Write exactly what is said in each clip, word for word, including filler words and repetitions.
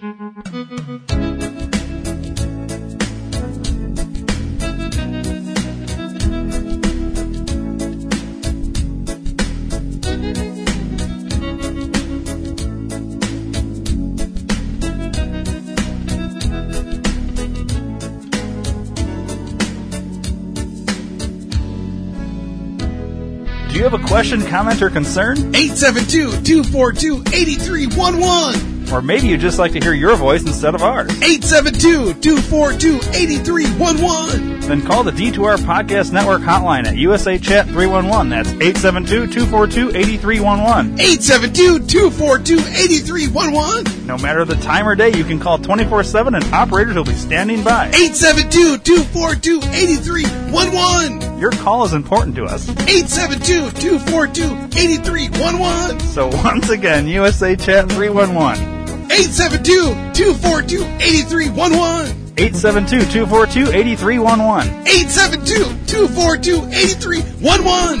Do you have a question, comment, or concern? eight seven two, two four two, eight three one one. Or maybe you'd just like to hear your voice instead of ours. eight seven two, two four two, eight three one one. Then call the D two R Podcast Network hotline at U S A Chat three one one. That's eight seven two, two four two, eight three one one. eight seven two, two four two, eight three one one. No matter the time or day, you can call twenty-four seven and operators will be standing by. eight seven two, two four two, eight three one one. Your call is important to us. eight seven two, two four two, eight three one one. So once again, U S A Chat three one one. eight seven two, two four two, eight three one one. eight seven two, two four two, eight three one one. eight seven two, two four two, eight three one one.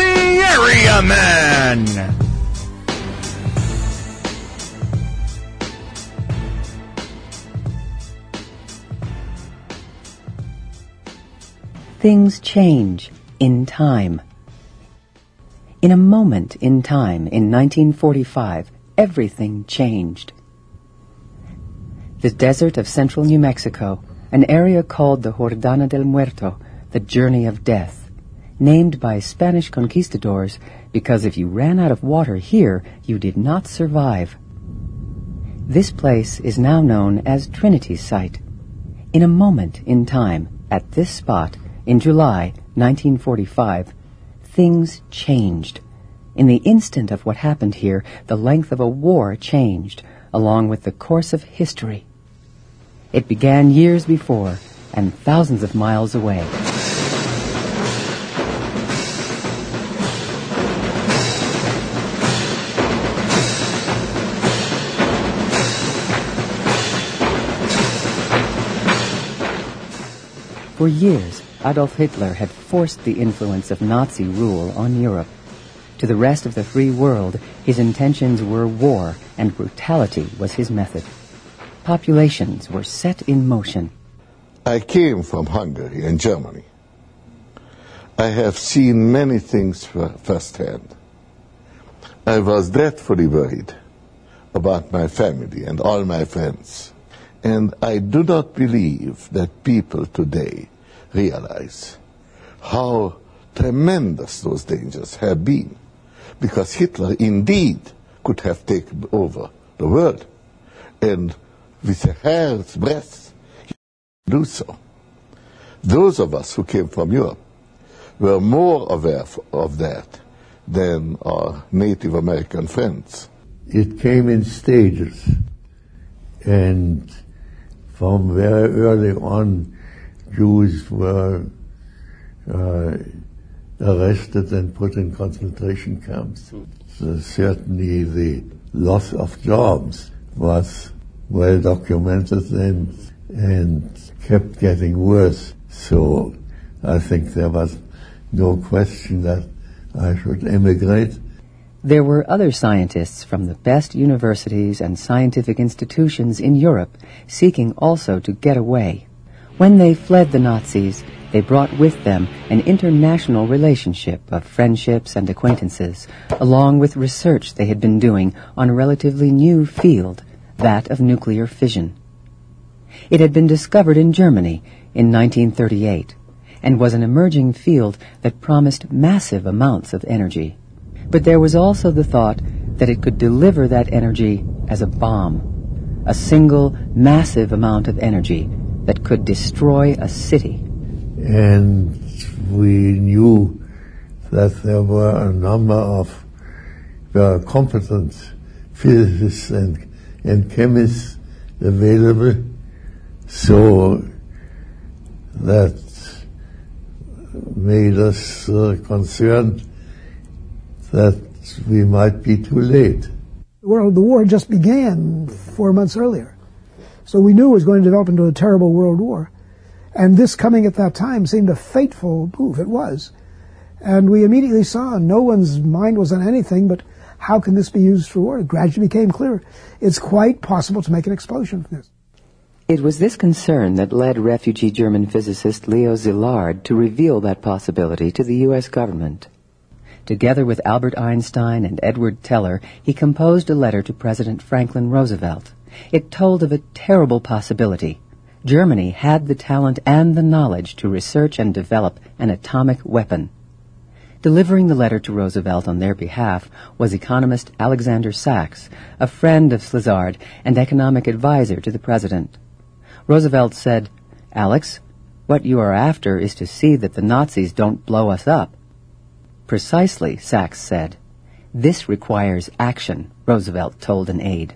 Area Man. Things change in time. In a moment in time, in nineteen forty-five, everything changed. The desert of central New Mexico, an area called the Jornada del Muerto, the Journey of Death, named by Spanish conquistadors because if you ran out of water here, you did not survive. This place is now known as Trinity Site. In a moment in time, at this spot, in July nineteen forty-five, things changed. In the instant of what happened here, the length of a war changed, along with the course of history. It began years before and thousands of miles away. For years, Adolf Hitler had forced the influence of Nazi rule on Europe. To the rest of the free world, his intentions were war, and brutality was his method. Populations were set in motion. I came from Hungary and Germany. I have seen many things firsthand. I was dreadfully worried about my family and all my friends. And I do not believe that people today realize how tremendous those dangers have been, because Hitler indeed could have taken over the world, and with a hair's breadth he could do so. Those of us who came from Europe were more aware of that than our Native American friends. It came in stages, and from very early on Jews were uh, arrested and put in concentration camps. So certainly the loss of jobs was well documented and, and kept getting worse. So I think there was no question that I should emigrate. There were other scientists from the best universities and scientific institutions in Europe seeking also to get away. When they fled the Nazis, they brought with them an international relationship of friendships and acquaintances, along with research they had been doing on a relatively new field, that of nuclear fission. It had been discovered in Germany in nineteen thirty-eight and was an emerging field that promised massive amounts of energy. But there was also the thought that it could deliver that energy as a bomb, a single massive amount of energy that could destroy a city. And we knew that there were a number of uh, competent physicists and, and chemists available, so that made us uh, concerned that we might be too late. Well, the war just began four months earlier. So we knew it was going to develop into a terrible world war. And this coming at that time seemed a fateful move. It was. And we immediately saw no one's mind was on anything, but how can this be used for war? It gradually became clear. It's quite possible to make an explosion from this. It was this concern that led refugee German physicist Leo Szilard to reveal that possibility to the U S government. Together with Albert Einstein and Edward Teller, he composed a letter to President Franklin Roosevelt. It told of a terrible possibility. Germany had the talent and the knowledge to research and develop an atomic weapon. Delivering the letter to Roosevelt on their behalf was economist Alexander Sachs, a friend of Szilard and economic advisor to the president. Roosevelt said, "Alex, what you are after is to see that the Nazis don't blow us up." "Precisely," Sachs said. "This requires action," Roosevelt told an aide.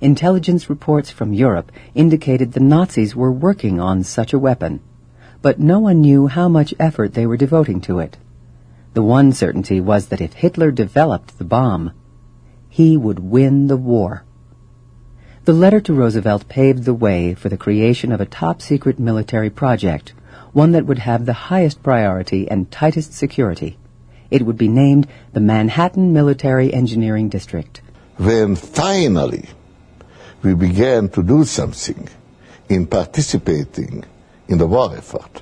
Intelligence reports from Europe indicated the Nazis were working on such a weapon, but no one knew how much effort they were devoting to it. The one certainty was that if Hitler developed the bomb, he would win the war. The letter to Roosevelt paved the way for the creation of a top-secret military project, one that would have the highest priority and tightest security. It would be named the Manhattan Military Engineering District. When finally we began to do something in participating in the war effort,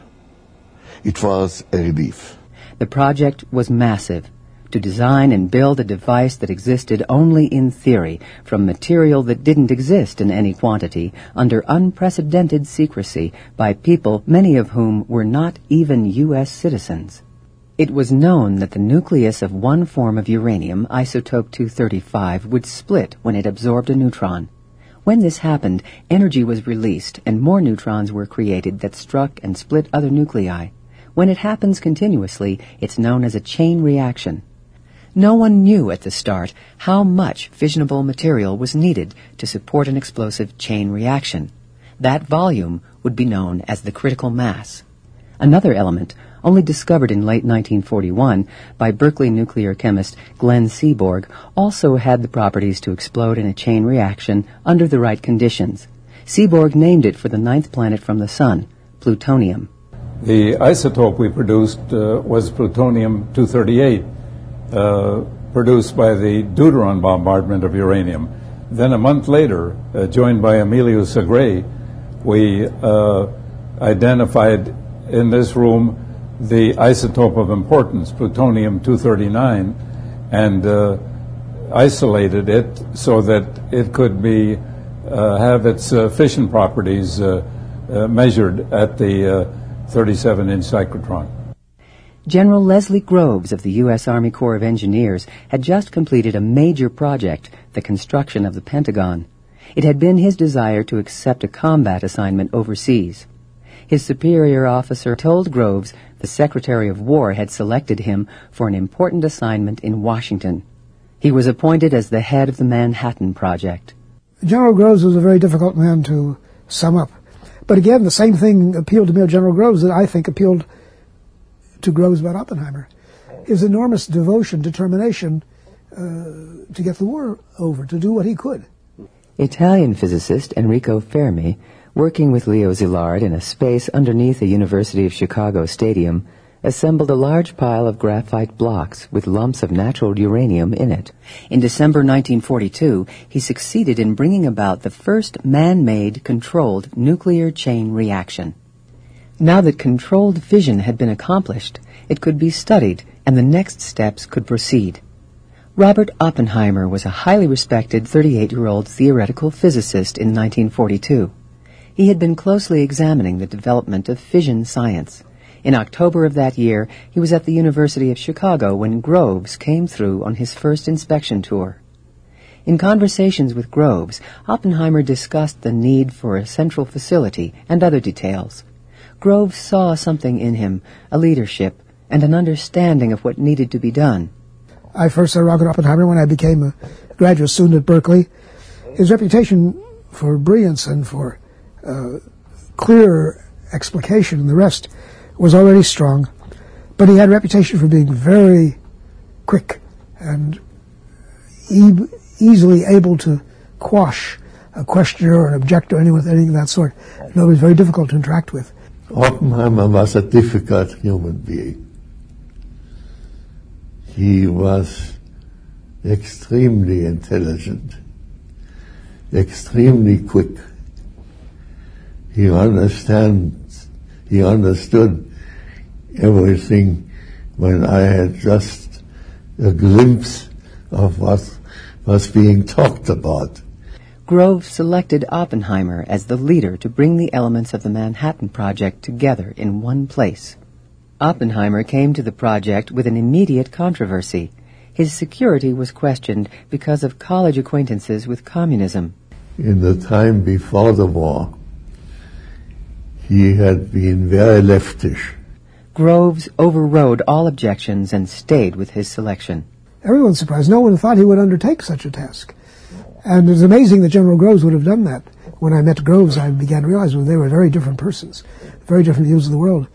it was a relief. The project was massive, to design and build a device that existed only in theory, from material that didn't exist in any quantity, under unprecedented secrecy, by people, many of whom were not even U S citizens. It was known that the nucleus of one form of uranium, isotope two thirty-five, would split when it absorbed a neutron. When this happened, energy was released and more neutrons were created that struck and split other nuclei. When it happens continuously, it's known as a chain reaction. No one knew at the start how much fissionable material was needed to support an explosive chain reaction. That volume would be known as the critical mass. Another element, only discovered in late nineteen forty-one by Berkeley nuclear chemist Glenn Seaborg, also had the properties to explode in a chain reaction under the right conditions. Seaborg named it for the ninth planet from the sun, plutonium. The isotope we produced uh, was plutonium two thirty-eight. Uh, produced by the deuteron bombardment of uranium. Then a month later, uh, joined by Emilio Segrè, we uh, identified in this room the isotope of importance, plutonium two thirty-nine, and uh, isolated it so that it could be uh, have its uh, fission properties uh, uh, measured at the thirty-seven inch cyclotron. General Leslie Groves of the U S Army Corps of Engineers had just completed a major project, the construction of the Pentagon. It had been his desire to accept a combat assignment overseas. His superior officer told Groves the Secretary of War had selected him for an important assignment in Washington. He was appointed as the head of the Manhattan Project. General Groves was a very difficult man to sum up. But again, the same thing appealed to me of General Groves that I think appealed to Groves about Oppenheimer, his enormous devotion, determination uh, to get the war over, to do what he could. Italian physicist Enrico Fermi, working with Leo Szilard in a space underneath a University of Chicago stadium, assembled a large pile of graphite blocks with lumps of natural uranium in it. In December nineteen forty-two, he succeeded in bringing about the first man-made controlled nuclear chain reaction. Now that controlled fission had been accomplished, it could be studied and the next steps could proceed. Robert Oppenheimer was a highly respected thirty-eight-year-old theoretical physicist in nineteen forty-two. He had been closely examining the development of fission science. In October of that year, he was at the University of Chicago when Groves came through on his first inspection tour. In conversations with Groves, Oppenheimer discussed the need for a central facility and other details. Groves saw something in him, a leadership, and an understanding of what needed to be done. I first saw Robert Oppenheimer when I became a graduate student at Berkeley. His reputation for brilliance and for uh, clear explication and the rest was already strong, but he had a reputation for being very quick and e- easily able to quash a question or an object or anything, with anything of that sort. Nobody was very difficult to interact with. Oppenheimer was a difficult human being. He was extremely intelligent, extremely quick. He understands, he understood everything when I had just a glimpse of what was being talked about. Groves selected Oppenheimer as the leader to bring the elements of the Manhattan Project together in one place. Oppenheimer came to the project with an immediate controversy. His security was questioned because of college acquaintances with communism. In the time before the war, he had been very leftish. Groves overrode all objections and stayed with his selection. Everyone's surprised. No one thought he would undertake such a task. And it's amazing that General Groves would have done that. When I met Groves, I began to realize they were very different persons, very different views of the world.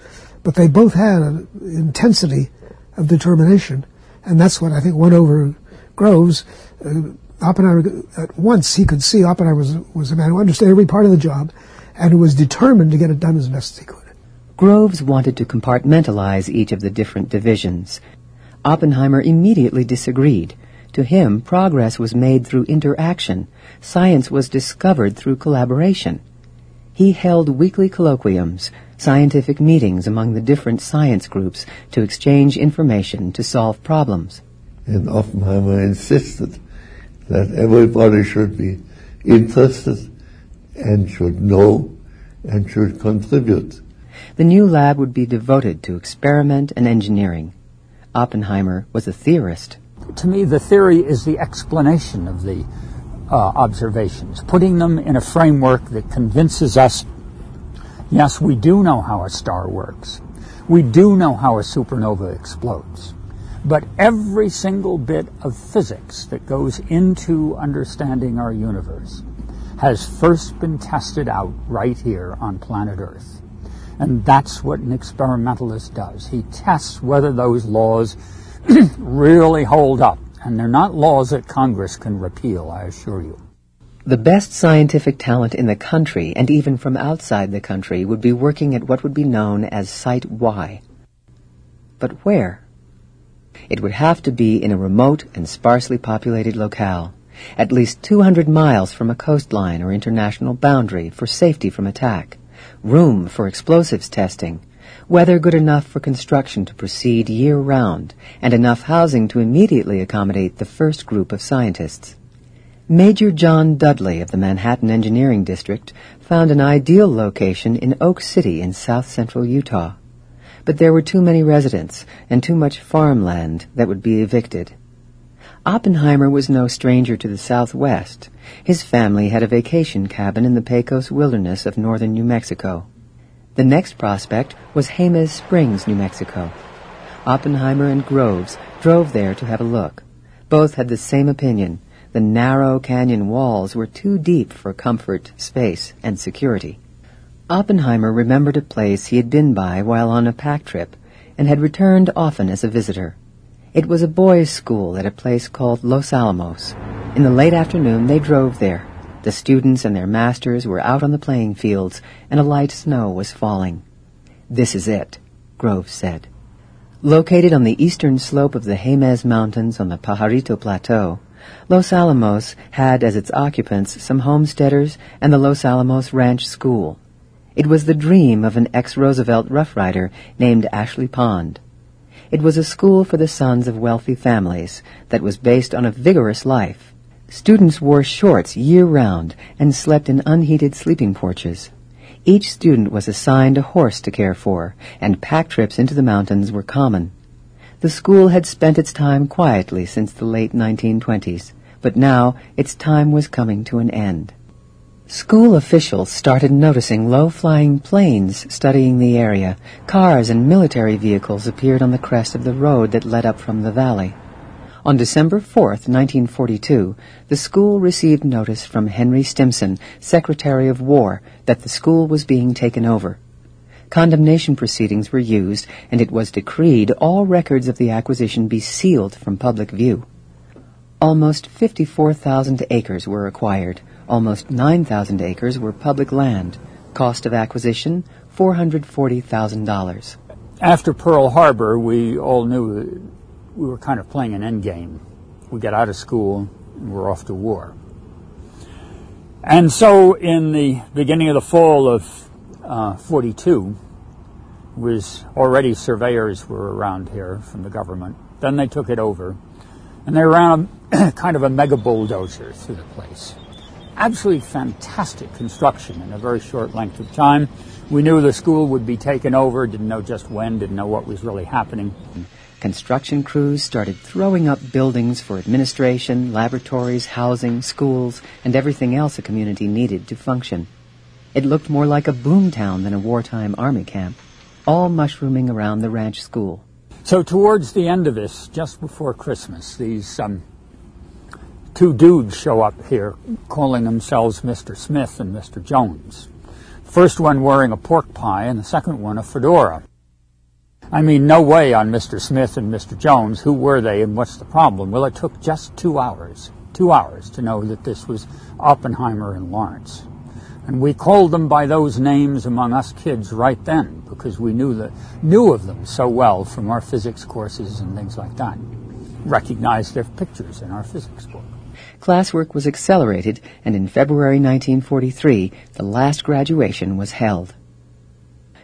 But they both had an intensity of determination, and that's what I think won over Groves. Uh, Oppenheimer, at once he could see Oppenheimer was, was a man who understood every part of the job and who was determined to get it done as best as he could. Groves wanted to compartmentalize each of the different divisions. Oppenheimer immediately disagreed. To him, progress was made through interaction. Science was discovered through collaboration. He held weekly colloquiums, scientific meetings among the different science groups to exchange information to solve problems. And Oppenheimer insisted that everybody should be interested and should know and should contribute. The new lab would be devoted to experiment and engineering. Oppenheimer was a theorist. To me, the theory is the explanation of the uh, observations, putting them in a framework that convinces us, yes, we do know how a star works. We do know how a supernova explodes. But every single bit of physics that goes into understanding our universe has first been tested out right here on planet Earth. And that's what an experimentalist does. He tests whether those laws really hold up. And they're not laws that Congress can repeal, I assure you. The best scientific talent in the country, and even from outside the country, would be working at what would be known as Site Y. But where? It would have to be in a remote and sparsely populated locale, at least two hundred miles from a coastline or international boundary for safety from attack, room for explosives testing, weather good enough for construction to proceed year-round, and enough housing to immediately accommodate the first group of scientists. Major John Dudley of the Manhattan Engineering District found an ideal location in Oak City in south-central Utah. But there were too many residents and too much farmland that would be evicted. Oppenheimer was no stranger to the Southwest. His family had a vacation cabin in the Pecos wilderness of northern New Mexico. The next prospect was Jemez Springs, New Mexico. Oppenheimer and Groves drove there to have a look. Both had the same opinion. The narrow canyon walls were too deep for comfort, space, and security. Oppenheimer remembered a place he had been by while on a pack trip and had returned often as a visitor. It was a boys' school at a place called Los Alamos. In the late afternoon, they drove there. The students and their masters were out on the playing fields, and a light snow was falling. "This is it," Groves said. Located on the eastern slope of the Jemez Mountains on the Pajarito Plateau, Los Alamos had as its occupants some homesteaders and the Los Alamos Ranch School. It was the dream of an ex-Roosevelt Rough Rider named Ashley Pond. It was a school for the sons of wealthy families that was based on a vigorous life. Students wore shorts year-round and slept in unheated sleeping porches. Each student was assigned a horse to care for, and pack trips into the mountains were common. The school had spent its time quietly since the late nineteen twenties, but now its time was coming to an end. School officials started noticing low-flying planes studying the area. Cars and military vehicles appeared on the crest of the road that led up from the valley. On December fourth, nineteen forty-two, the school received notice from Henry Stimson, Secretary of War, that the school was being taken over. Condemnation proceedings were used, and it was decreed all records of the acquisition be sealed from public view. Almost fifty-four thousand acres were acquired. Almost nine thousand acres were public land. Cost of acquisition, four hundred forty thousand dollars. After Pearl Harbor, we all knew we were kind of playing an end game. We got out of school and we're off to war. And so in the beginning of the fall of uh, forty-two, was already surveyors were around here from the government. Then they took it over. And they ran a, kind of a mega bulldozer through the place. Absolutely fantastic construction in a very short length of time. We knew the school would be taken over, didn't know just when, didn't know what was really happening. Construction crews started throwing up buildings for administration, laboratories, housing, schools, and everything else a community needed to function. It looked more like a boomtown than a wartime army camp, all mushrooming around the ranch school. So towards the end of this, just before Christmas, these um, two dudes show up here calling themselves Mister Smith and Mister Jones. The first one wearing a pork pie and the second one a fedora. I mean, no way on Mister Smith and Mister Jones. Who were they and what's the problem? Well, it took just two hours, two hours to know that this was Oppenheimer and Lawrence. And we called them by those names among us kids right then because we knew the, knew of them so well from our physics courses and things like that. Recognized their pictures in our physics book. Classwork was accelerated, and in February nineteen forty-three, the last graduation was held.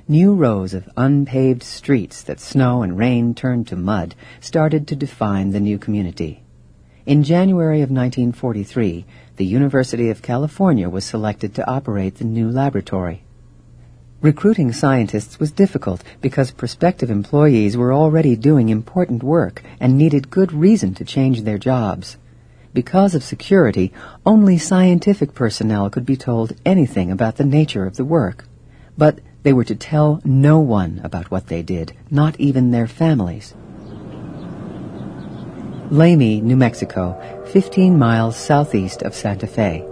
New rows of unpaved streets that snow and rain turned to mud started to define the new community. In January of nineteen forty-three, the University of California was selected to operate the new laboratory. Recruiting scientists was difficult because prospective employees were already doing important work and needed good reason to change their jobs. Because of security, only scientific personnel could be told anything about the nature of the work. But they were to tell no one about what they did, not even their families. Lamy, New Mexico, fifteen miles southeast of Santa Fe.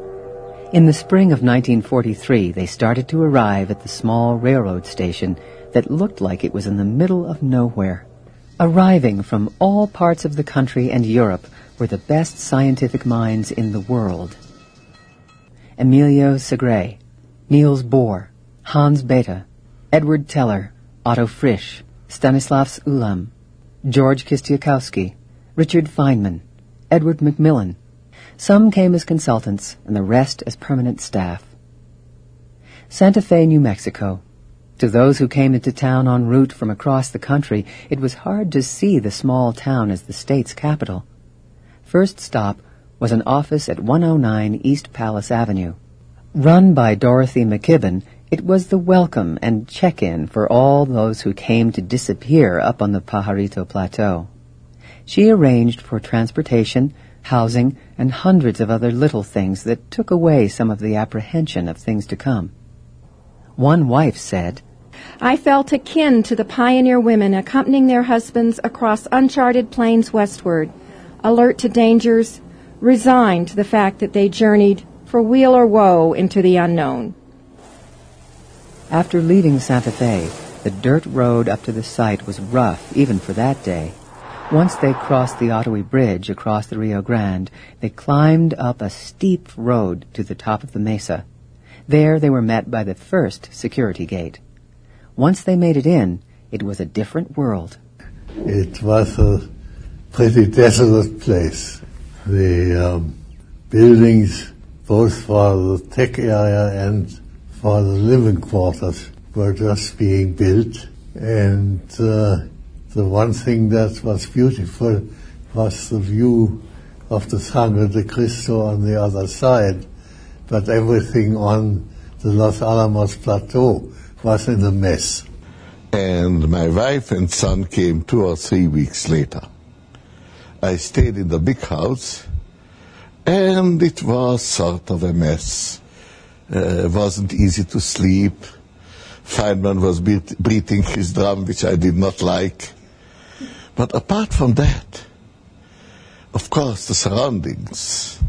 In the spring of nineteen forty-three, they started to arrive at the small railroad station that looked like it was in the middle of nowhere. Arriving from all parts of the country and Europe were the best scientific minds in the world. Emilio Segrè, Niels Bohr, Hans Bethe, Edward Teller, Otto Frisch, Stanislavs Ulam, George Kistiakowsky, Richard Feynman, Edward Macmillan. Some came as consultants and the rest as permanent staff. Santa Fe, New Mexico. To those who came into town en route from across the country, it was hard to see the small town as the state's capital. First stop was an office at one oh nine East Palace Avenue. Run by Dorothy McKibben, it was the welcome and check-in for all those who came to disappear up on the Pajarito Plateau. She arranged for transportation, housing, and hundreds of other little things that took away some of the apprehension of things to come. One wife said, "I felt akin to the pioneer women accompanying their husbands across uncharted plains westward, alert to dangers, resigned to the fact that they journeyed for weal or woe into the unknown." After leaving Santa Fe, the dirt road up to the site was rough even for that day. Once they crossed the Ottawa Bridge across the Rio Grande, they climbed up a steep road to the top of the mesa. There they were met by the first security gate. Once they made it in, it was a different world. it was a pretty desolate place. The um, buildings, both for the tech area and for the living quarters, were just being built. And uh, the one thing that was beautiful was the view of the Sangre de Cristo on the other side, but everything on the Los Alamos Plateau was in a mess. And my wife and son came two or three weeks later. I stayed in the big house, and it was sort of a mess. Uh, it wasn't easy to sleep. Feynman was beat, beating his drum, which I did not like. But apart from that, of course, the surroundings,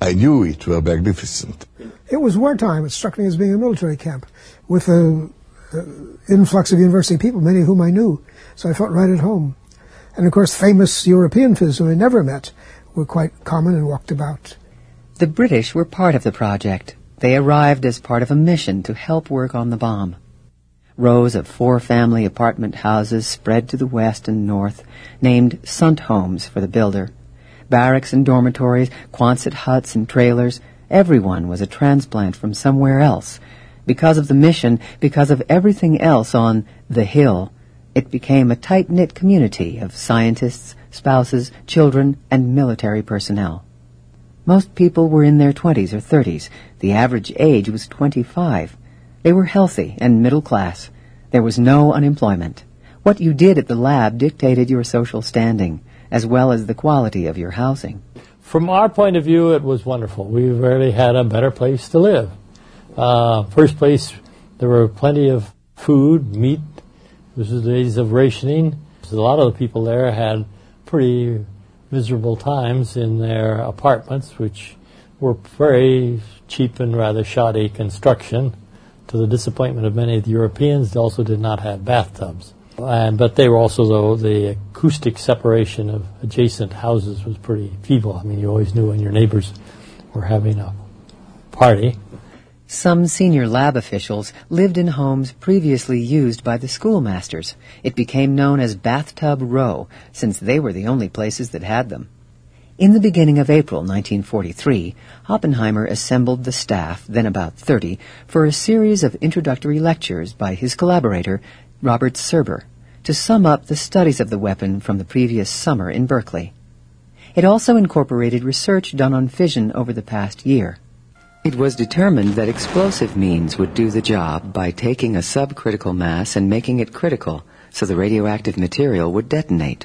I knew it, were magnificent. It was wartime. It struck me as being a military camp with an influx of university people, many of whom I knew. So I felt right at home. And, of course, famous European physicists who I never met were quite common and walked about. The British were part of the project. They arrived as part of a mission to help work on the bomb. Rows of four-family apartment houses spread to the west and north, named Sunt homes for the builder. Barracks and dormitories, Quonset huts and trailers, everyone was a transplant from somewhere else. Because of the mission, because of everything else on the hill, it became a tight-knit community of scientists, spouses, children, and military personnel. Most people were in their twenties or thirties. The average age was twenty-five. They were healthy and middle class. There was no unemployment. What you did at the lab dictated your social standing, as well as the quality of your housing. From our point of view, it was wonderful. We really had a better place to live. Uh, first place, there were plenty of food, meat. This was the days of rationing. A lot of the people there had pretty miserable times in their apartments, which were very cheap and rather shoddy construction. To the disappointment of many of the Europeans, they also did not have bathtubs. And, but they were also, though, the acoustic separation of adjacent houses was pretty feeble. I mean, you always knew when your neighbors were having a party. Some senior lab officials lived in homes previously used by the schoolmasters. It became known as Bathtub Row, since they were the only places that had them. In the beginning of April nineteen forty-three, Oppenheimer assembled the staff, then about thirty, for a series of introductory lectures by his collaborator, Robert Serber, to sum up the studies of the weapon from the previous summer in Berkeley. It also incorporated research done on fission over the past year. It was determined that explosive means would do the job by taking a subcritical mass and making it critical, so the radioactive material would detonate.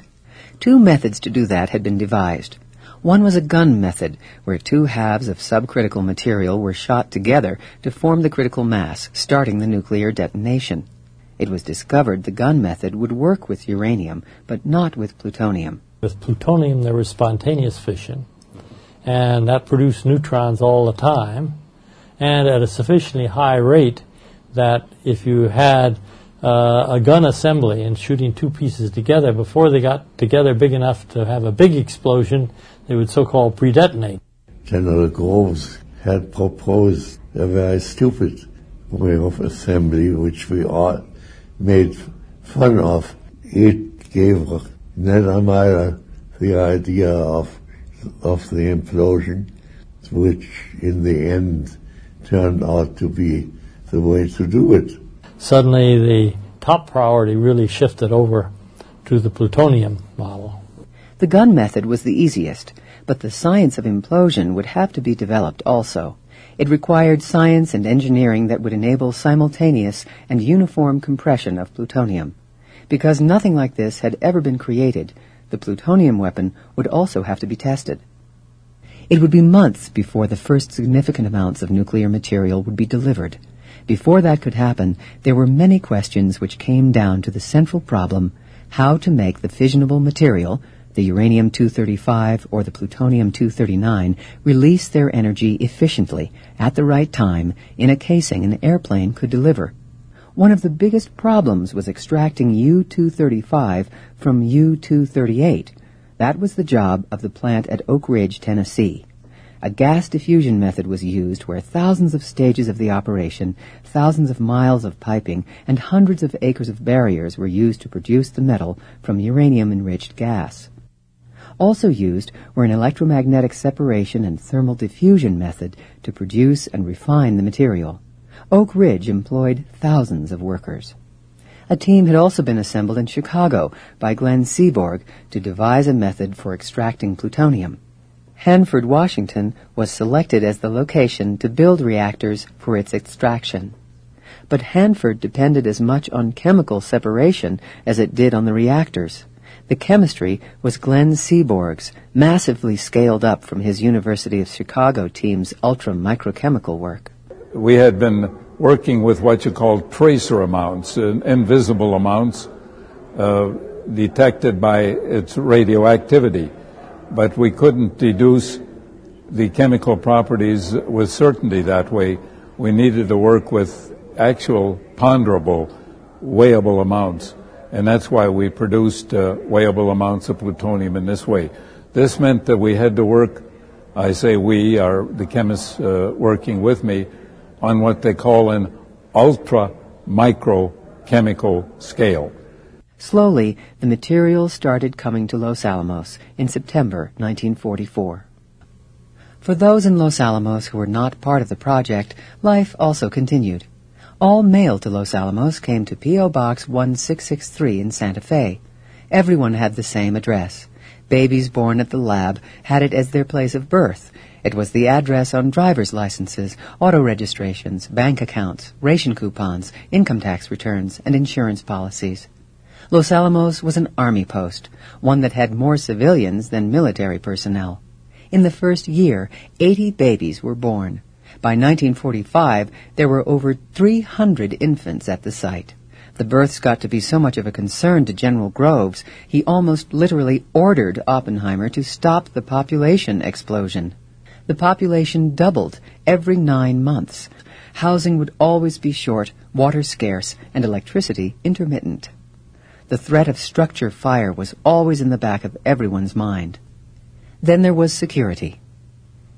Two methods to do that had been devised. One was a gun method, where two halves of subcritical material were shot together to form the critical mass, starting the nuclear detonation. It was discovered the gun method would work with uranium, but not with plutonium. With plutonium, there was spontaneous fission. And that produced neutrons all the time, and at a sufficiently high rate that if you had uh, a gun assembly and shooting two pieces together, before they got together big enough to have a big explosion, they would so-called pre-detonate. General Groves had proposed a very stupid way of assembly, which we all made fun of. It gave Neddermeyer the idea of of the implosion, which in the end turned out to be the way to do it. Suddenly the top priority really shifted over to the plutonium model. The gun method was the easiest, but the science of implosion would have to be developed also. It required science and engineering that would enable simultaneous and uniform compression of plutonium. Because nothing like this had ever been created, the plutonium weapon would also have to be tested. It would be months before the first significant amounts of nuclear material would be delivered. Before that could happen, there were many questions which came down to the central problem, how to make the fissionable material, the uranium two thirty-five or the plutonium two thirty-nine, release their energy efficiently, at the right time, in a casing an airplane could deliver. One of the biggest problems was extracting U two thirty-five from U two thirty-eight. That was the job of the plant at Oak Ridge, Tennessee. a gas diffusion method was used where thousands of stages of the operation, thousands of miles of piping, and hundreds of acres of barriers were used to produce the metal from uranium-enriched gas. Also used were an electromagnetic separation and thermal diffusion method to produce and refine the material. Oak Ridge employed thousands of workers. A team had also been assembled in Chicago by Glenn Seaborg to devise a method for extracting plutonium. Hanford, Washington, was selected as the location to build reactors for its extraction. But Hanford depended as much on chemical separation as it did on the reactors. The chemistry was Glenn Seaborg's, massively scaled up from his University of Chicago team's ultra-microchemical work. We had been working with what you call tracer amounts, uh, invisible amounts uh, detected by its radioactivity. But we couldn't deduce the chemical properties with certainty that way. We needed to work with actual ponderable, weighable amounts. And that's why we produced uh, weighable amounts of plutonium in this way. This meant that we had to work, I say we, are the chemists uh, working with me, on what they call an ultra-microchemical scale. Slowly, the materials started coming to Los Alamos in September nineteen forty-four. For those in Los Alamos who were not part of the project, life also continued. All mail to Los Alamos came to P O Box one six six three in Santa Fe. Everyone had the same address. Babies born at the lab had it as their place of birth. It was the address on driver's licenses, auto registrations, bank accounts, ration coupons, income tax returns, and insurance policies. Los Alamos was an army post, one that had more civilians than military personnel. In the first year, eighty babies were born. By nineteen forty-five, there were over three hundred infants at the site. The births got to be so much of a concern to General Groves, he almost literally ordered Oppenheimer to stop the population explosion. The population doubled every nine months. Housing would always be short, water scarce, and electricity intermittent. The threat of structure fire was always in the back of everyone's mind. Then there was security.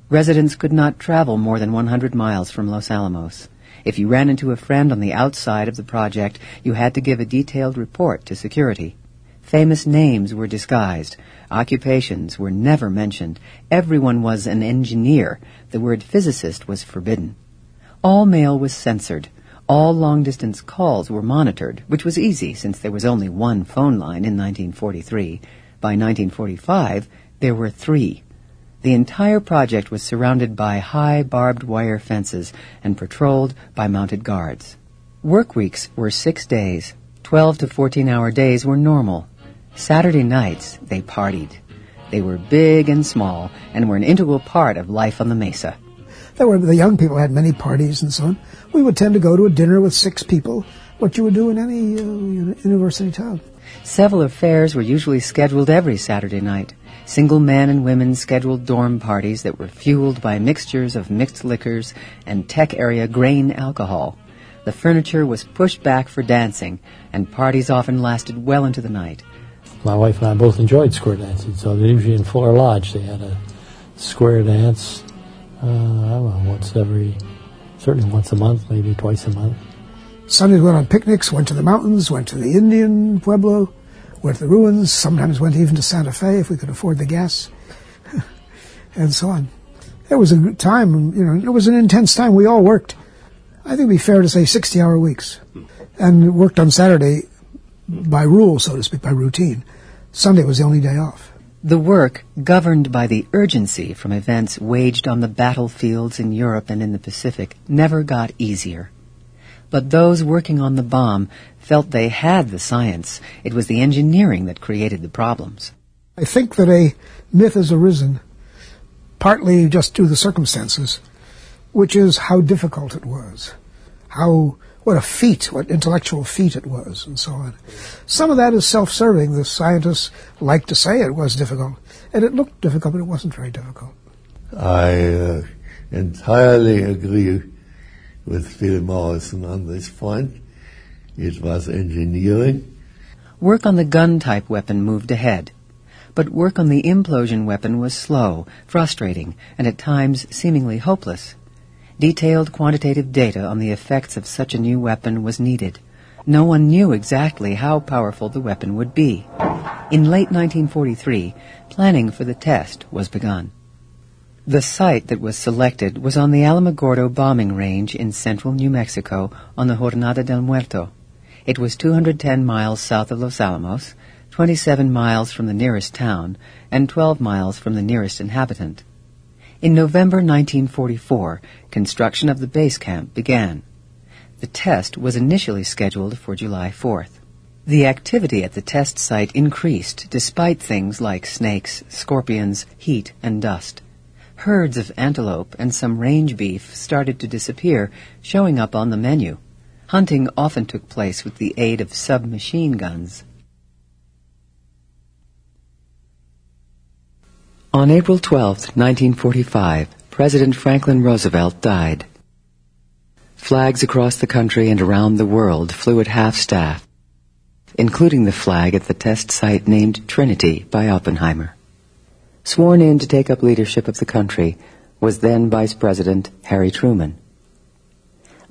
Residents could not travel more than one hundred miles from Los Alamos. If you ran into a friend on the outside of the project, you had to give a detailed report to security. Famous names were disguised. Occupations were never mentioned. Everyone was an engineer. The word physicist was forbidden. All mail was censored. All long-distance calls were monitored, which was easy since there was only one phone line in nineteen forty-three. By nineteen forty-five, there were three. The entire project was surrounded by high barbed wire fences and patrolled by mounted guards. Work weeks were six days. Twelve to fourteen-hour days were normal. Saturday nights, they partied. They were big and small and were an integral part of life on the mesa. There were, the young people had many parties and so on. We would tend to go to a dinner with six people, what you would do in any uh, university town. Several affairs were usually scheduled every Saturday night. Single men and women scheduled dorm parties that were fueled by mixtures of mixed liquors and tech area grain alcohol. The furniture was pushed back for dancing, and parties often lasted well into the night. My wife and I both enjoyed square dancing, so they usually in Fuller Lodge they had a square dance, uh, I don't know, once every, certainly once a month, maybe twice a month. Sundays went on picnics, went to the mountains, went to the Indian Pueblo, went to the ruins, sometimes went even to Santa Fe if we could afford the gas, and so on. It was a good time, you know, it was an intense time. We all worked. I think it would be fair to say sixty-hour weeks, and worked on Saturday by rule, so to speak, by routine. Sunday was the only day off. The work, governed by the urgency from events waged on the battlefields in Europe and in the Pacific, never got easier. But those working on the bomb felt they had the science. It was the engineering that created the problems. I think that a myth has arisen, partly just due to the circumstances, which is how difficult it was, how, what a feat, what intellectual feat it was, and so on. Some of that is self-serving. The scientists like to say it was difficult, and it looked difficult, but it wasn't very difficult. I uh, entirely agree with Phil Morrison on this point. It was engineering. Work on the gun-type weapon moved ahead. but work on the implosion weapon was slow, frustrating, and at times seemingly hopeless. Detailed quantitative data on the effects of such a new weapon was needed. No one knew exactly how powerful the weapon would be. In late nineteen forty-three, planning for the test was begun. The site that was selected was on the Alamogordo bombing range in central New Mexico on the Jornada del Muerto. It was two hundred ten miles south of Los Alamos, twenty-seven miles from the nearest town, and twelve miles from the nearest inhabitant. In November nineteen forty-four, construction of the base camp began. The test was initially scheduled for July fourth. The activity at the test site increased despite things like snakes, scorpions, heat, and dust. Herds of antelope and some range beef started to disappear, showing up on the menu. Hunting often took place with the aid of submachine guns. On April twelfth, nineteen forty-five, President Franklin Roosevelt died. Flags across the country and around the world flew at half-staff, including the flag at the test site named Trinity by Oppenheimer. Sworn in to take up leadership of the country was then Vice President Harry Truman.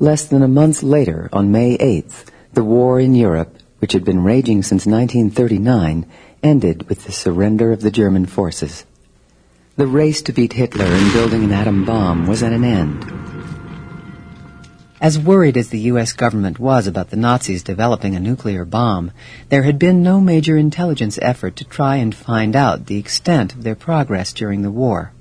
Less than a month later, on May eighth, the war in Europe, which had been raging since nineteen thirty-nine, ended with the surrender of the German forces. The race to beat Hitler in building an atom bomb was at an end. As worried as the U S government was about the Nazis developing a nuclear bomb, there had been no major intelligence effort to try and find out the extent of their progress during the war.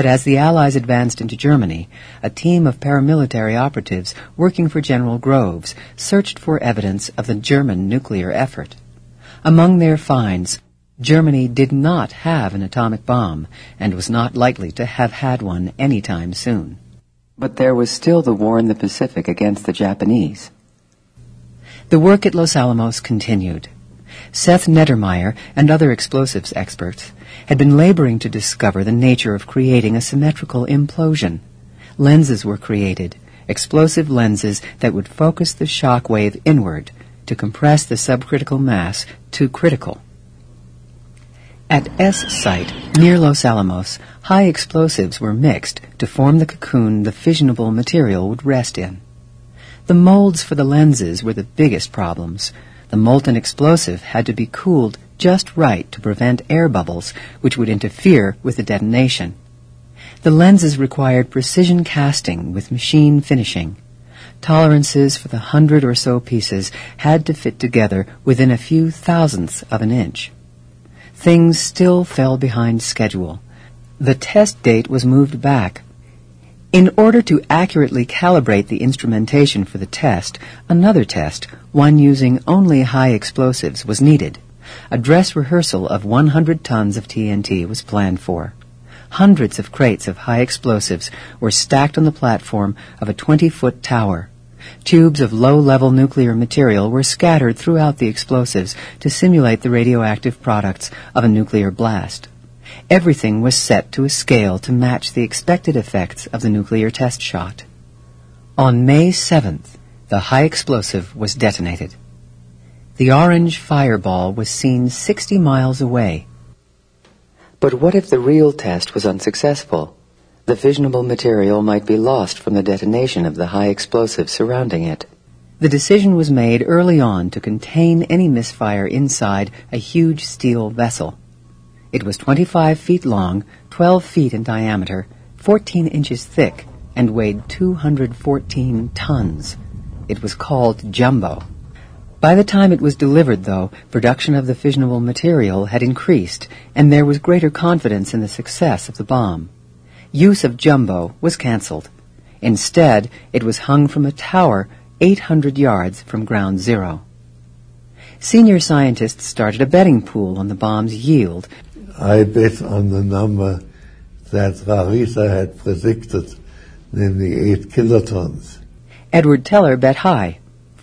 But as the Allies advanced into Germany, a team of paramilitary operatives working for General Groves searched for evidence of the German nuclear effort. Among their finds, Germany did not have an atomic bomb and was not likely to have had one anytime soon. But there was still the war in the Pacific against the Japanese. The work at Los Alamos continued. Seth Neddermeyer and other explosives experts had been laboring to discover the nature of creating a symmetrical implosion. Lenses were created, explosive lenses that would focus the shock wave inward to compress the subcritical mass to critical. At S Site, near Los Alamos, high explosives were mixed to form the cocoon the fissionable material would rest in. The molds for the lenses were the biggest problems. The molten explosive had to be cooled just right to prevent air bubbles, which would interfere with the detonation. The lenses required precision casting with machine finishing. Tolerances for the hundred or so pieces had to fit together within a few thousandths of an inch. Things still fell behind schedule. The test date was moved back. In order to accurately calibrate the instrumentation for the test, another test, one using only high explosives, was needed. A dress rehearsal of one hundred tons of T N T was planned for. Hundreds of crates of high explosives were stacked on the platform of a twenty-foot tower. Tubes of low-level nuclear material were scattered throughout the explosives to simulate the radioactive products of a nuclear blast. Everything was set to a scale to match the expected effects of the nuclear test shot. On May seventh, the high explosive was detonated. The orange fireball was seen sixty miles away. But what if the real test was unsuccessful? The fissionable material might be lost from the detonation of the high explosive surrounding it. The decision was made early on to contain any misfire inside a huge steel vessel. It was twenty-five feet long, twelve feet in diameter, fourteen inches thick, and weighed two hundred fourteen tons. It was called Jumbo. By the time it was delivered, though, production of the fissionable material had increased, and there was greater confidence in the success of the bomb. Use of Jumbo was canceled. Instead, it was hung from a tower eight hundred yards from ground zero. Senior scientists started a betting pool on the bomb's yield. I bet on the number that Rarita had predicted, namely eight kilotons. Edward Teller bet high,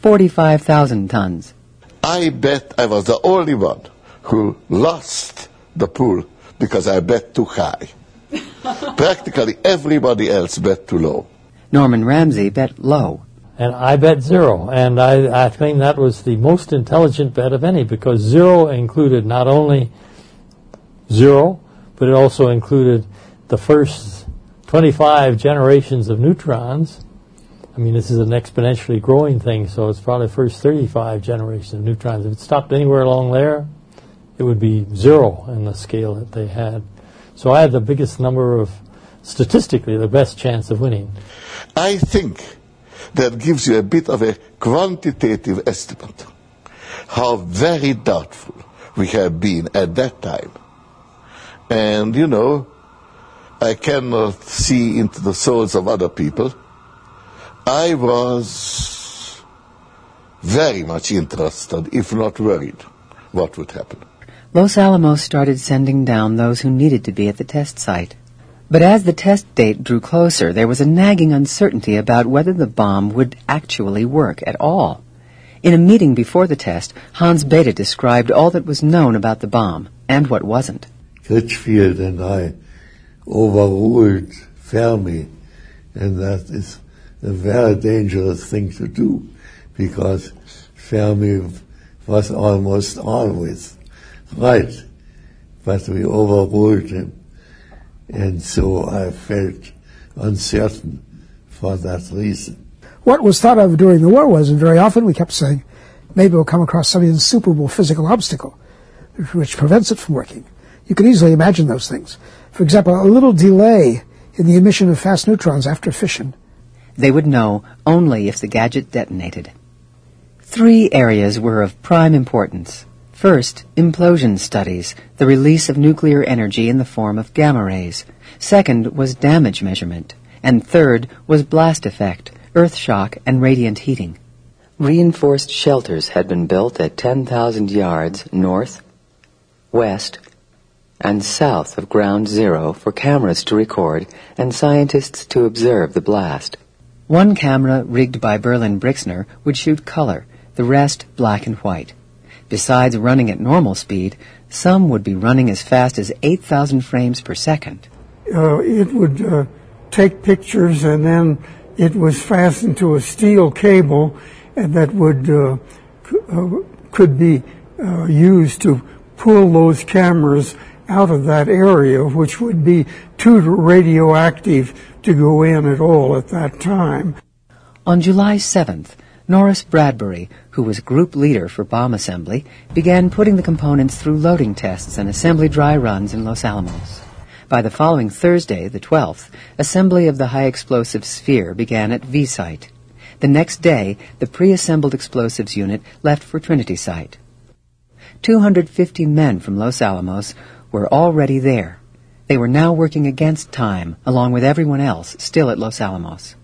forty-five thousand tons. I bet I was the only one who lost the pool because I bet too high. Practically everybody else bet too low. Norman Ramsey bet low. And I bet zero. And I, I think that was the most intelligent bet of any, because zero included not only zero, but it also included the first twenty-five generations of neutrons. I mean, this is an exponentially growing thing, so it's probably the first thirty-five generations of neutrons. If it stopped anywhere along there, it would be zero in the scale that they had. So I had the biggest number of, statistically, the best chance of winning. I think that gives you a bit of a quantitative estimate how very doubtful we have been at that time. And, you know, I cannot see into the souls of other people. I was very much interested, if not worried, what would happen. Los Alamos started sending down those who needed to be at the test site. But as the test date drew closer, there was a nagging uncertainty about whether the bomb would actually work at all. In a meeting before the test, Hans Bethe described all that was known about the bomb and what wasn't. Crutchfield and I overruled Fermi, and that is a very dangerous thing to do, because Fermi was almost always right, but we overruled him. And so I felt uncertain for that reason. What was thought of during the war was, and very often we kept saying, maybe we'll come across some insuperable physical obstacle which prevents it from working. You can easily imagine those things. For example, a little delay in the emission of fast neutrons after fission. They would know only if the gadget detonated. Three areas were of prime importance. First, implosion studies, the release of nuclear energy in the form of gamma rays. Second was damage measurement. And third was blast effect, earth shock, and radiant heating. Reinforced shelters had been built at ten thousand yards north, west, and south of ground zero for cameras to record and scientists to observe the blast. One camera, rigged by Berlin Brixner, would shoot color, the rest black and white. Besides running at normal speed, some would be running as fast as eight thousand frames per second. Uh, it would uh, take pictures, and then it was fastened to a steel cable and that would uh, c- uh, could be uh, used to pull those cameras out of that area, which would be too radioactive to go in at all at that time. On July seventh, Norris Bradbury, who was group leader for bomb assembly, began putting the components through loading tests and assembly dry runs in Los Alamos. By the following Thursday, the twelfth, assembly of the high-explosive sphere began at V Site. The next day, the pre-assembled explosives unit left for Trinity Site. two hundred fifty men from Los Alamos were already there. They were now working against time, along with everyone else still at Los Alamos.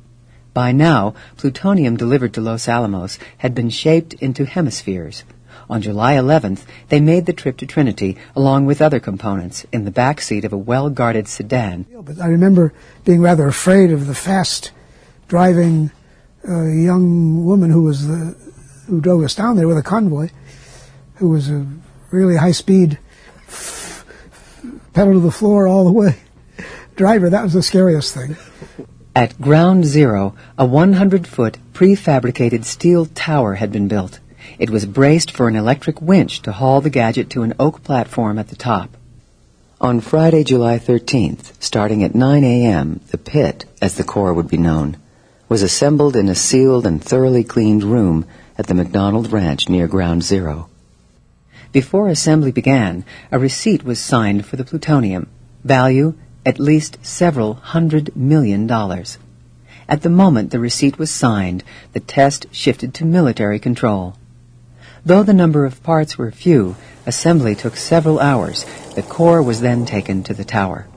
By now, plutonium delivered to Los Alamos had been shaped into hemispheres. On July eleventh, they made the trip to Trinity, along with other components, in the back seat of a well-guarded sedan. But I remember being rather afraid of the fast-driving uh, young woman who was the, who drove us down there with a convoy, who was a really high-speed, f- f- pedal to the floor all the way driver. That was the scariest thing. At ground zero, a one hundred foot prefabricated steel tower had been built. It was braced for an electric winch to haul the gadget to an oak platform at the top. On Friday, July thirteenth, starting at nine a.m., the pit, as the core would be known, was assembled in a sealed and thoroughly cleaned room at the McDonald Ranch near ground zero. Before assembly began, a receipt was signed for the plutonium. Value, at least several hundred million dollars. At the moment the receipt was signed, the test shifted to military control. Though the number of parts were few, assembly took several hours. The core was then taken to the tower.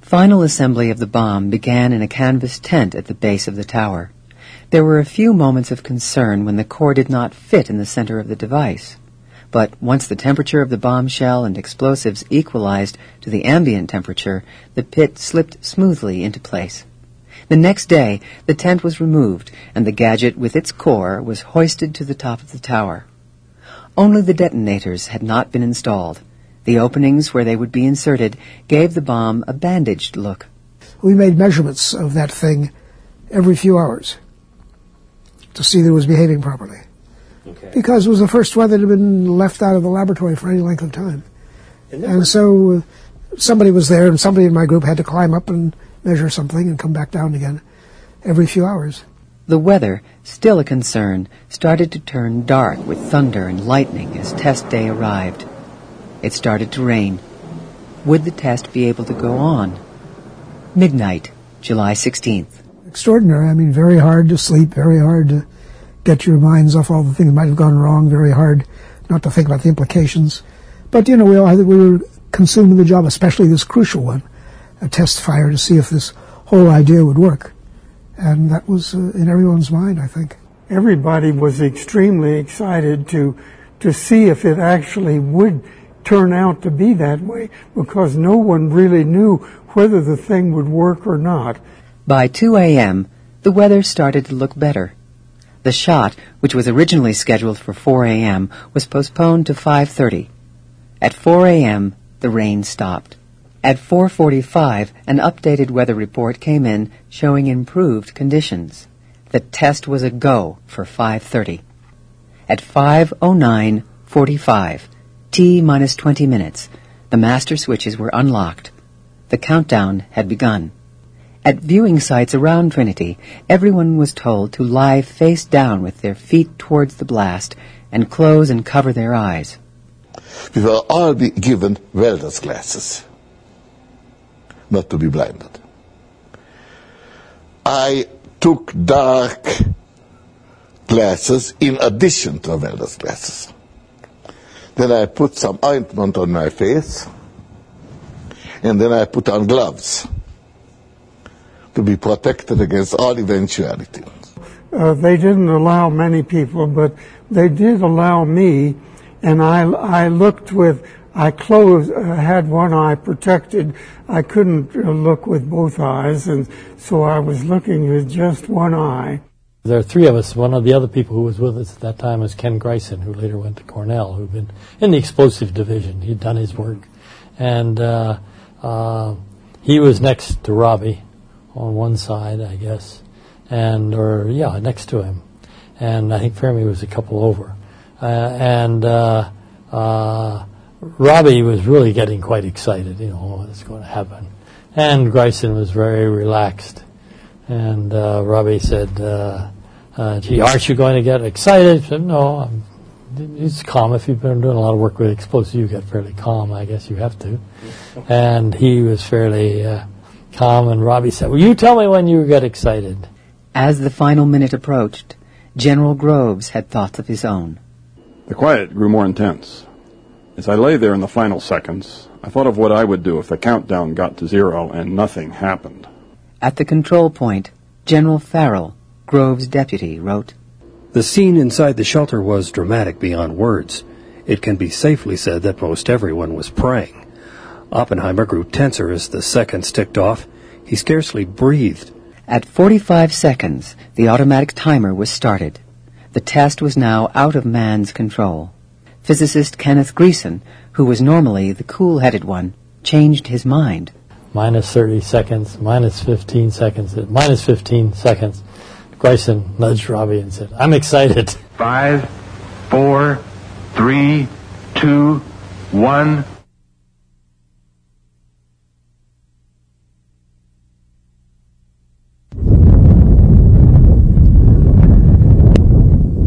Final assembly of the bomb began in a canvas tent at the base of the tower. There were a few moments of concern when the core did not fit in the center of the device. But once the temperature of the bombshell and explosives equalized to the ambient temperature, the pit slipped smoothly into place. The next day, the tent was removed, and the gadget with its core was hoisted to the top of the tower. Only the detonators had not been installed. The openings where they would be inserted gave the bomb a bandaged look. We made measurements of that thing every few hours to see that it was behaving properly. Okay. Because it was the first one that had been left out of the laboratory for any length of time. And, and so uh, somebody was there, and somebody in my group had to climb up and measure something and come back down again every few hours. The weather, still a concern, started to turn dark with thunder and lightning as test day arrived. It started to rain. Would the test be able to go on? Midnight, July sixteenth. Extraordinary. I mean, very hard to sleep, very hard to get your minds off all the things that might have gone wrong, very hard not to think about the implications. But, you know, we, all, we were consumed with the job, especially this crucial one, a test fire to see if this whole idea would work. And that was uh, in everyone's mind, I think. Everybody was extremely excited to to see if it actually would turn out to be that way, because no one really knew whether the thing would work or not. By two a.m., the weather started to look better. The shot, which was originally scheduled for four a.m., was postponed to five thirty. At four a.m., the rain stopped. At four forty-five, an updated weather report came in showing improved conditions. The test was a go for five thirty. At five oh nine forty-five, T minus twenty minutes, the master switches were unlocked. The countdown had begun. At viewing sites around Trinity, everyone was told to lie face down with their feet towards the blast and close and cover their eyes. We were all be given welder's glasses, not to be blinded. I took dark glasses in addition to welder's glasses. Then I put some ointment on my face, and then I put on gloves to be protected against all eventualities. Uh, they didn't allow many people, but they did allow me, and I, I looked with... I closed, I had one eye protected. I couldn't look with both eyes, and so I was looking with just one eye. There are three of us. One of the other people who was with us at that time was Ken Greeson, who later went to Cornell, who'd been in the explosive division. He'd done his work. And uh, uh, he was next to Robbie on one side, I guess, and or, yeah, next to him. And I think Fermi was a couple over. Uh, and... Uh, uh, Robbie was really getting quite excited, you know, what's going to happen. And Greeson was very relaxed. And uh, Robbie said, uh, uh, gee, aren't you going to get excited? I said, no, I'm, it's calm. If you've been doing a lot of work with explosives, you get fairly calm. I guess you have to. And he was fairly uh, calm. And Robbie said, well, you tell me when you get excited. As the final minute approached, General Groves had thoughts of his own. The quiet grew more intense. As I lay there in the final seconds, I thought of what I would do if the countdown got to zero and nothing happened. At the control point, General Farrell, Groves' deputy, wrote, "The scene inside the shelter was dramatic beyond words. It can be safely said that most everyone was praying. Oppenheimer grew tenser as the seconds ticked off. He scarcely breathed." At forty-five seconds, the automatic timer was started. The test was now out of man's control. Physicist Kenneth Greeson, who was normally the cool-headed one, changed his mind. Minus thirty seconds, minus fifteen seconds, minus fifteen seconds. Greeson nudged Robbie and said, "I'm excited." Five, four, three, two, one.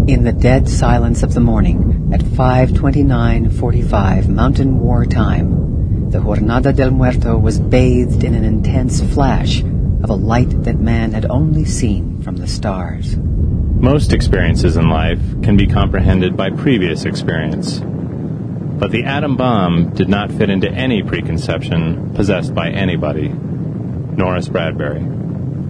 In the dead silence of the morning, at five twenty-nine forty-five Mountain War time, the Jornada del Muerto was bathed in an intense flash of a light that man had only seen from the stars. Most experiences in life can be comprehended by previous experience, but the atom bomb did not fit into any preconception possessed by anybody. Norris Bradbury.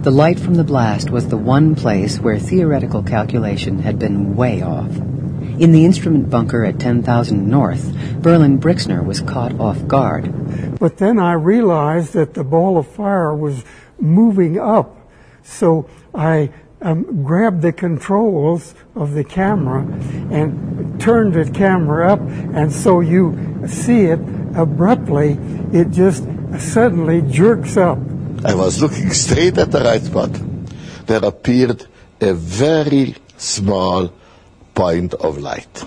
The light from the blast was the one place where theoretical calculation had been way off. In the instrument bunker at ten thousand North, Berlin Brixner was caught off guard. But then I realized that the ball of fire was moving up, so I um, grabbed the controls of the camera and turned the camera up, and so you see it abruptly, it just suddenly jerks up. I was looking straight at the right spot. There appeared a very small point of light.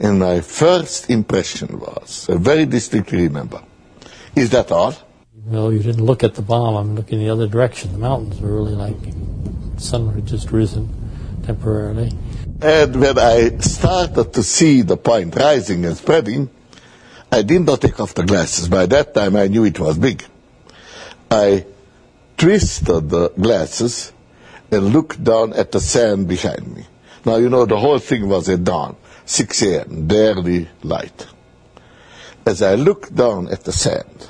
And my first impression was, I very distinctly remember, Is that odd? Well, you didn't look at the bomb. I'm looking the other direction. The mountains were really like the sun had just risen temporarily. And when I started to see the point rising and spreading, I did not take off the glasses. By that time, I knew it was big. I twisted the glasses and looked down at the sand behind me. Now, you know, the whole thing was at dawn, six a.m., barely light. As I looked down at the sand,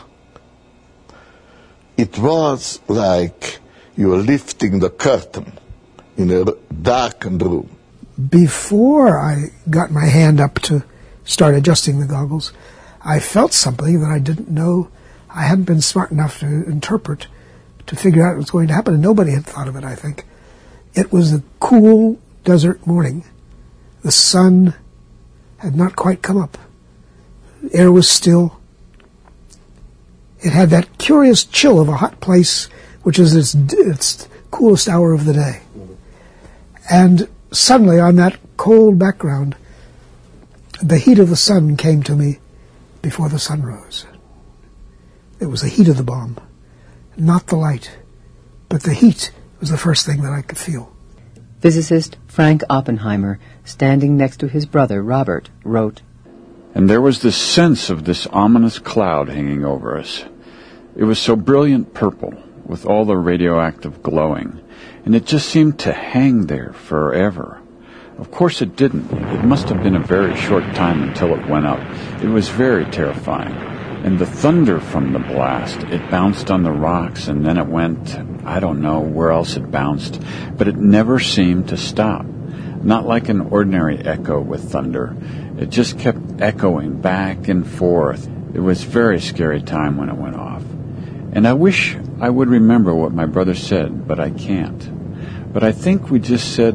it was like you were lifting the curtain in a darkened room. Before I got my hand up to start adjusting the goggles, I felt something that I didn't know. I hadn't been smart enough to interpret, to figure out what was going to happen, and nobody had thought of it, I think. It was a cool desert morning. The sun had not quite come up. The air was still. It had that curious chill of a hot place, which is its, its coolest hour of the day. And suddenly, on that cold background, the heat of the sun came to me before the sun rose. It was the heat of the bomb, not the light, but the heat was the first thing that I could feel. Physicist Frank Oppenheimer, standing next to his brother Robert, wrote, "And there was this sense of this ominous cloud hanging over us. It was so brilliant purple, with all the radioactive glowing, and it just seemed to hang there forever. Of course it didn't. It must have been a very short time until it went up. It was very terrifying. And the thunder from the blast, it bounced on the rocks, and then it went, I don't know where else it bounced, but it never seemed to stop. Not like an ordinary echo with thunder. It just kept echoing back and forth. It was a very scary time when it went off. And I wish I would remember what my brother said, but I can't. But I think we just said,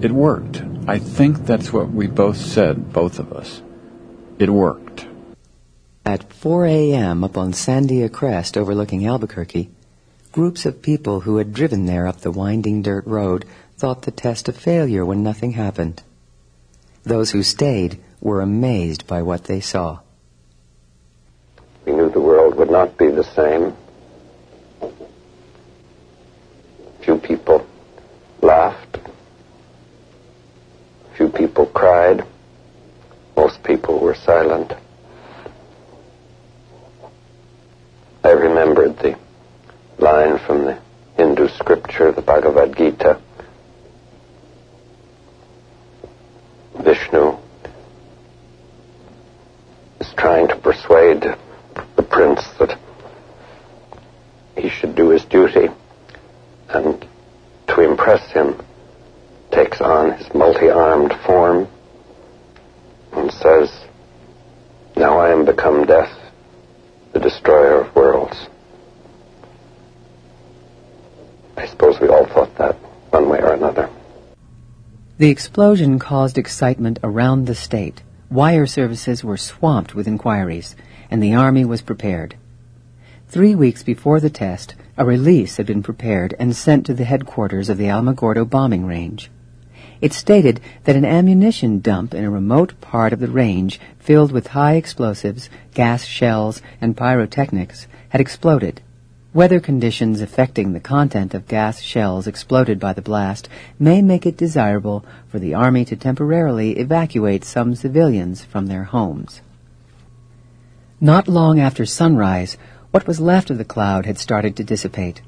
it worked. I think that's what we both said, both of us. It worked." At four a.m. up on Sandia Crest overlooking Albuquerque, groups of people who had driven there up the winding dirt road thought the test a failure when nothing happened. Those who stayed were amazed by what they saw. We knew the world would not be the same. Few people laughed. Few people cried. Most people were silent. I remembered the line from the Hindu scripture, the Bhagavad Gita. Vishnu is trying to persuade the prince that he should do his duty, and to impress him takes on his multi-armed form and says, "Now I am become death, the destroyer of worlds." I suppose we all thought that one way or another. The explosion caused excitement around the state. Wire services were swamped with inquiries, and the Army was prepared. Three weeks before the test, a release had been prepared and sent to the headquarters of the Alamogordo bombing range. It stated that an ammunition dump in a remote part of the range filled with high explosives, gas shells, and pyrotechnics had exploded. Weather conditions affecting the content of gas shells exploded by the blast may make it desirable for the Army to temporarily evacuate some civilians from their homes. Not long after sunrise, what was left of the cloud had started to dissipate.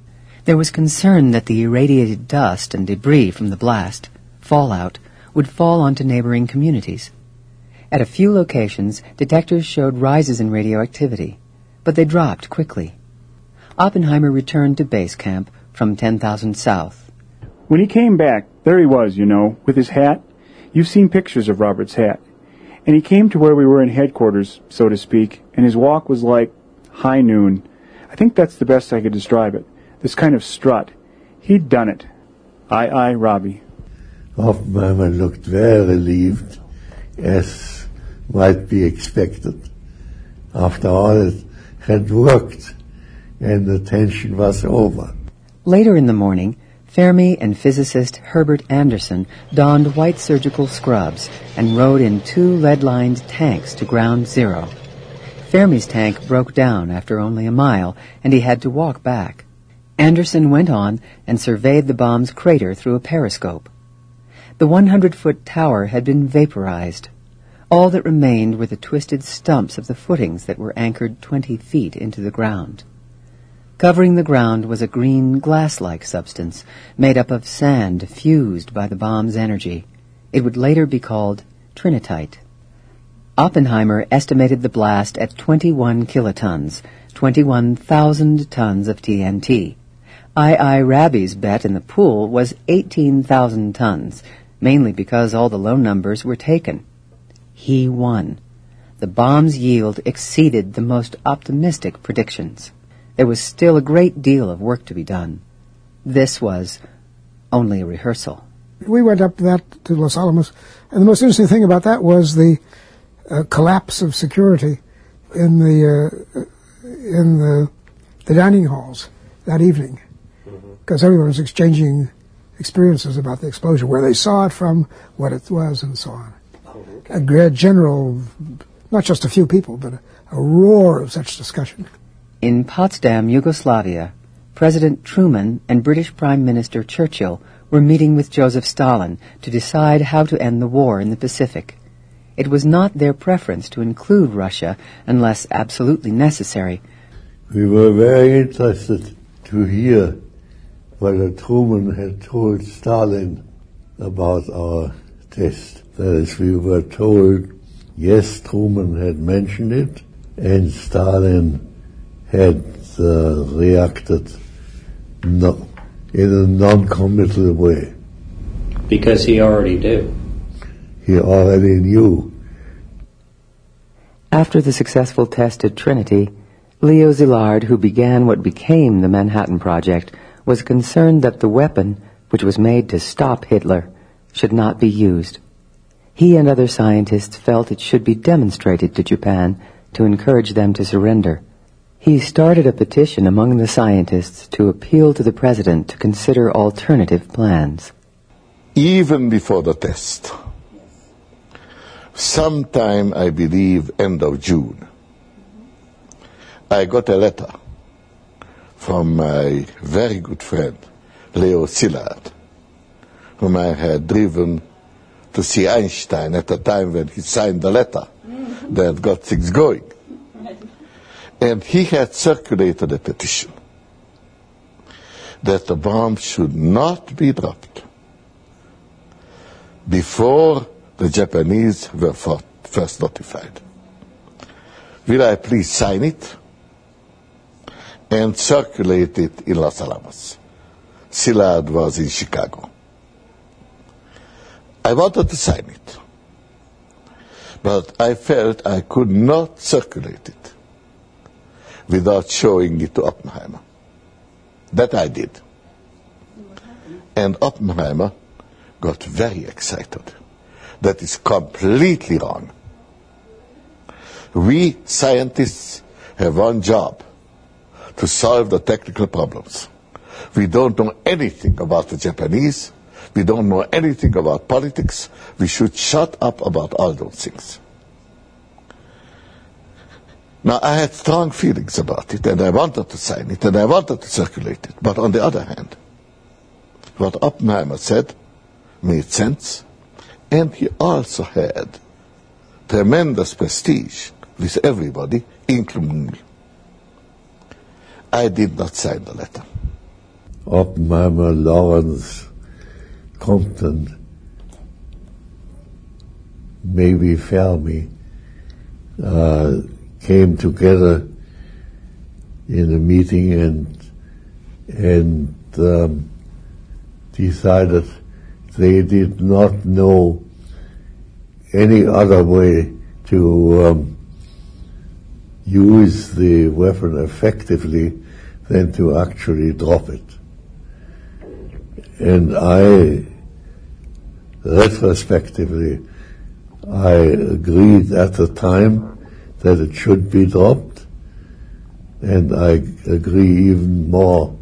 There was concern that the irradiated dust and debris from the blast, fallout, would fall onto neighboring communities. At a few locations, detectors showed rises in radioactivity, but they dropped quickly. Oppenheimer returned to base camp from ten thousand South. "When he came back, there he was, you know, with his hat. You've seen pictures of Robert's hat. And he came to where we were in headquarters, so to speak, and his walk was like high noon. I think that's the best I could describe it. This kind of strut. He'd done it. Aye, aye, Robbie." Oppenheimer looked very relieved, as might be expected. After all, it had worked, and the tension was over. Later in the morning, Fermi and physicist Herbert Anderson donned white surgical scrubs and rode in two lead-lined tanks to ground zero. Fermi's tank broke down after only a mile, and he had to walk back. Anderson went on and surveyed the bomb's crater through a periscope. The one hundred foot tower had been vaporized. All that remained were the twisted stumps of the footings that were anchored twenty feet into the ground. Covering the ground was a green glass-like substance made up of sand fused by the bomb's energy. It would later be called trinitite. Oppenheimer estimated the blast at twenty-one kilotons, twenty-one thousand tons of T N T. I I Rabi's bet in the pool was eighteen thousand tons, mainly because all the low numbers were taken. He won. The bomb's yield exceeded the most optimistic predictions. There was still a great deal of work to be done. This was only a rehearsal. We went up that to Los Alamos, and the most interesting thing about that was the uh, collapse of security in the uh, in the, the dining halls that evening, because mm-hmm. everyone was exchanging experiences about the explosion, where they saw it from, what it was, and so on. A general, not just a few people, but a, a roar of such discussion. In Potsdam, Yugoslavia, President Truman and British Prime Minister Churchill were meeting with Joseph Stalin to decide how to end the war in the Pacific. It was not their preference to include Russia unless absolutely necessary. We were very interested to hear whether Truman had told Stalin about our test. That is, we were told, yes, Truman had mentioned it, and Stalin had uh, reacted no, in a non-committal way. Because he already knew. He already knew. After the successful test at Trinity, Leo Szilard, who began what became the Manhattan Project, was concerned that the weapon, which was made to stop Hitler, should not be used. He and other scientists felt it should be demonstrated to Japan to encourage them to surrender. He started a petition among the scientists to appeal to the president to consider alternative plans. Even before the test, sometime, I believe, end of June, I got a letter from my very good friend, Leo Szilard, whom I had driven to see Einstein at the time when he signed the letter that got things going. And he had circulated a petition that the bomb should not be dropped before the Japanese were first notified. Will I please sign it and circulate it in Los Alamos? Szilard was in Chicago. I wanted to sign it, but I felt I could not circulate it without showing it to Oppenheimer. That I did. And Oppenheimer got very excited. That is completely wrong. We scientists have one job, to solve the technical problems. We don't know anything about the Japanese. We don't know anything about politics. We should shut up about all those things. Now, I had strong feelings about it, and I wanted to sign it, and I wanted to circulate it. But on the other hand, what Oppenheimer said made sense, and he also had tremendous prestige with everybody, including me. I did not sign the letter. Oppenheimer, Lawrence, Compton, maybe Fermi, uh, came together in a meeting and and um, decided they did not know any other way to um, use the weapon effectively than to actually drop it. And I Retrospectively, I agreed at the time that it should be dropped, and I agree even more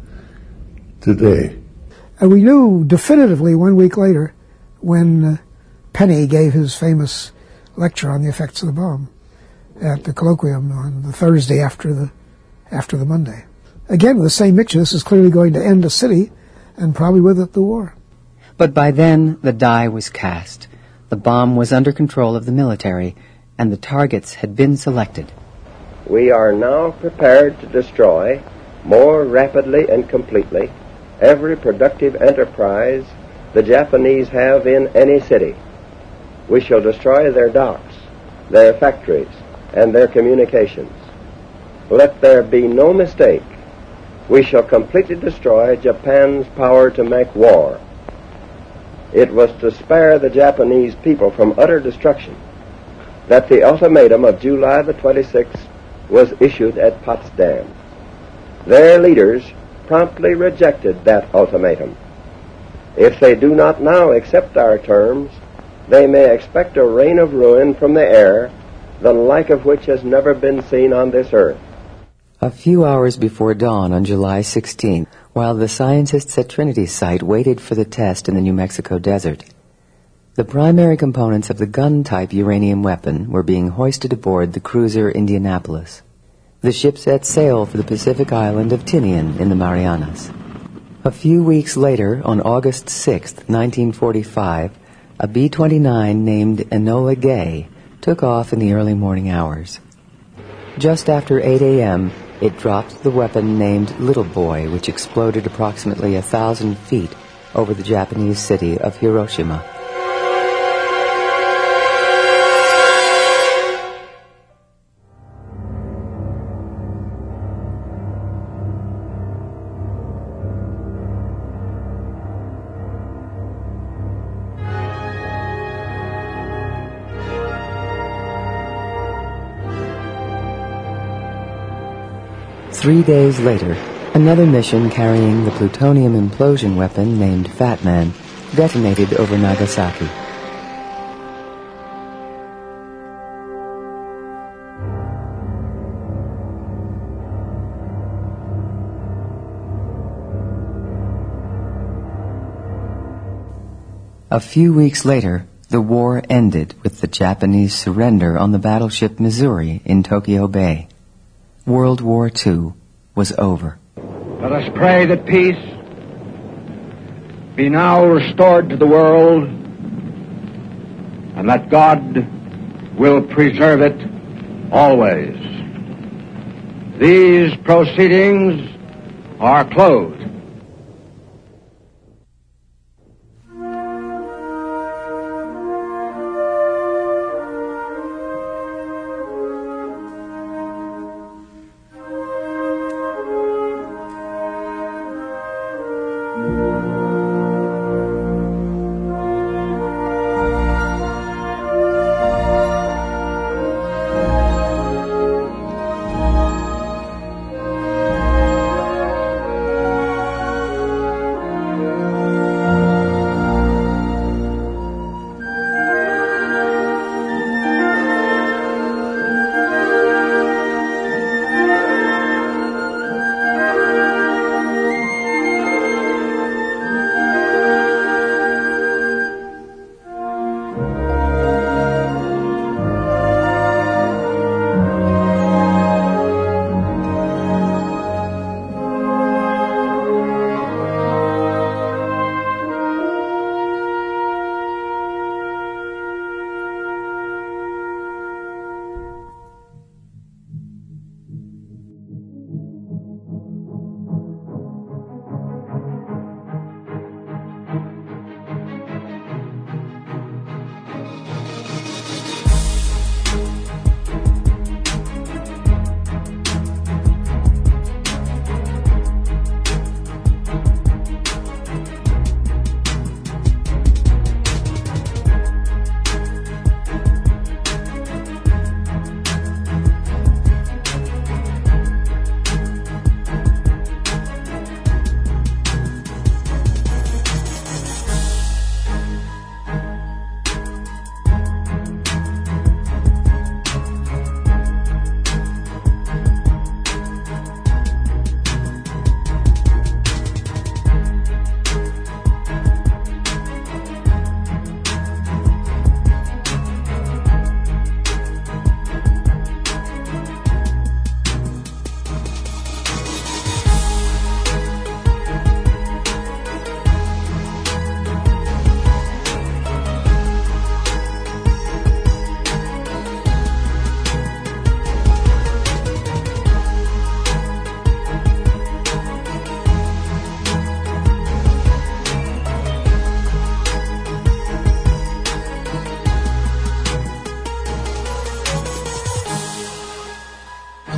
today. And we knew definitively one week later when uh, Penny gave his famous lecture on the effects of the bomb. at the colloquium on the Thursday after the after the Monday. Again, with the same mixture, this is clearly going to end the city and probably with it the war. But by then, the die was cast. The bomb was under control of the military, and the targets had been selected. We are now prepared to destroy more rapidly and completely every productive enterprise the Japanese have in any city. We shall destroy their docks, their factories, and their communications. Let there be no mistake. We shall completely destroy Japan's power to make war. It was to spare the Japanese people from utter destruction that the ultimatum of July the twenty-sixth was issued at Potsdam. Their leaders promptly rejected that ultimatum. If they do not now accept our terms, they may expect a rain of ruin from the air, the like of which has never been seen on this earth. A few hours before dawn on July sixteenth, while the scientists at Trinity Site waited for the test in the New Mexico desert, the primary components of the gun-type uranium weapon were being hoisted aboard the cruiser Indianapolis. The ship set sail for the Pacific island of Tinian in the Marianas. A few weeks later, on August sixth, nineteen forty-five, a B twenty-nine named Enola Gay took off in the early morning hours. Just after eight a.m., it dropped the weapon named Little Boy, which exploded approximately a thousand feet over the Japanese city of Hiroshima. Three days later, another mission carrying the plutonium implosion weapon named Fat Man detonated over Nagasaki. A few weeks later, the war ended with the Japanese surrender on the battleship Missouri in Tokyo Bay. World War Two was over. Let us pray that peace be now restored to the world and that God will preserve it always. These proceedings are closed.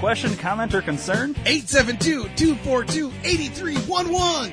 Question, comment, or concern? eight seven two, two four two, eight three one one.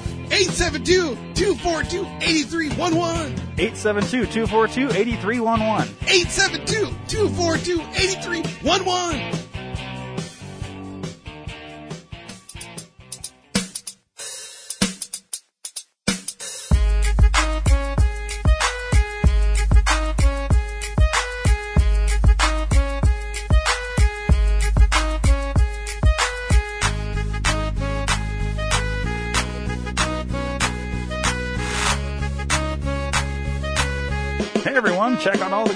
eight seven two, two four two, eight three one one. eight seven two, two four two, eight three one one. eight seven two, two four two, eight three one one. Check out all the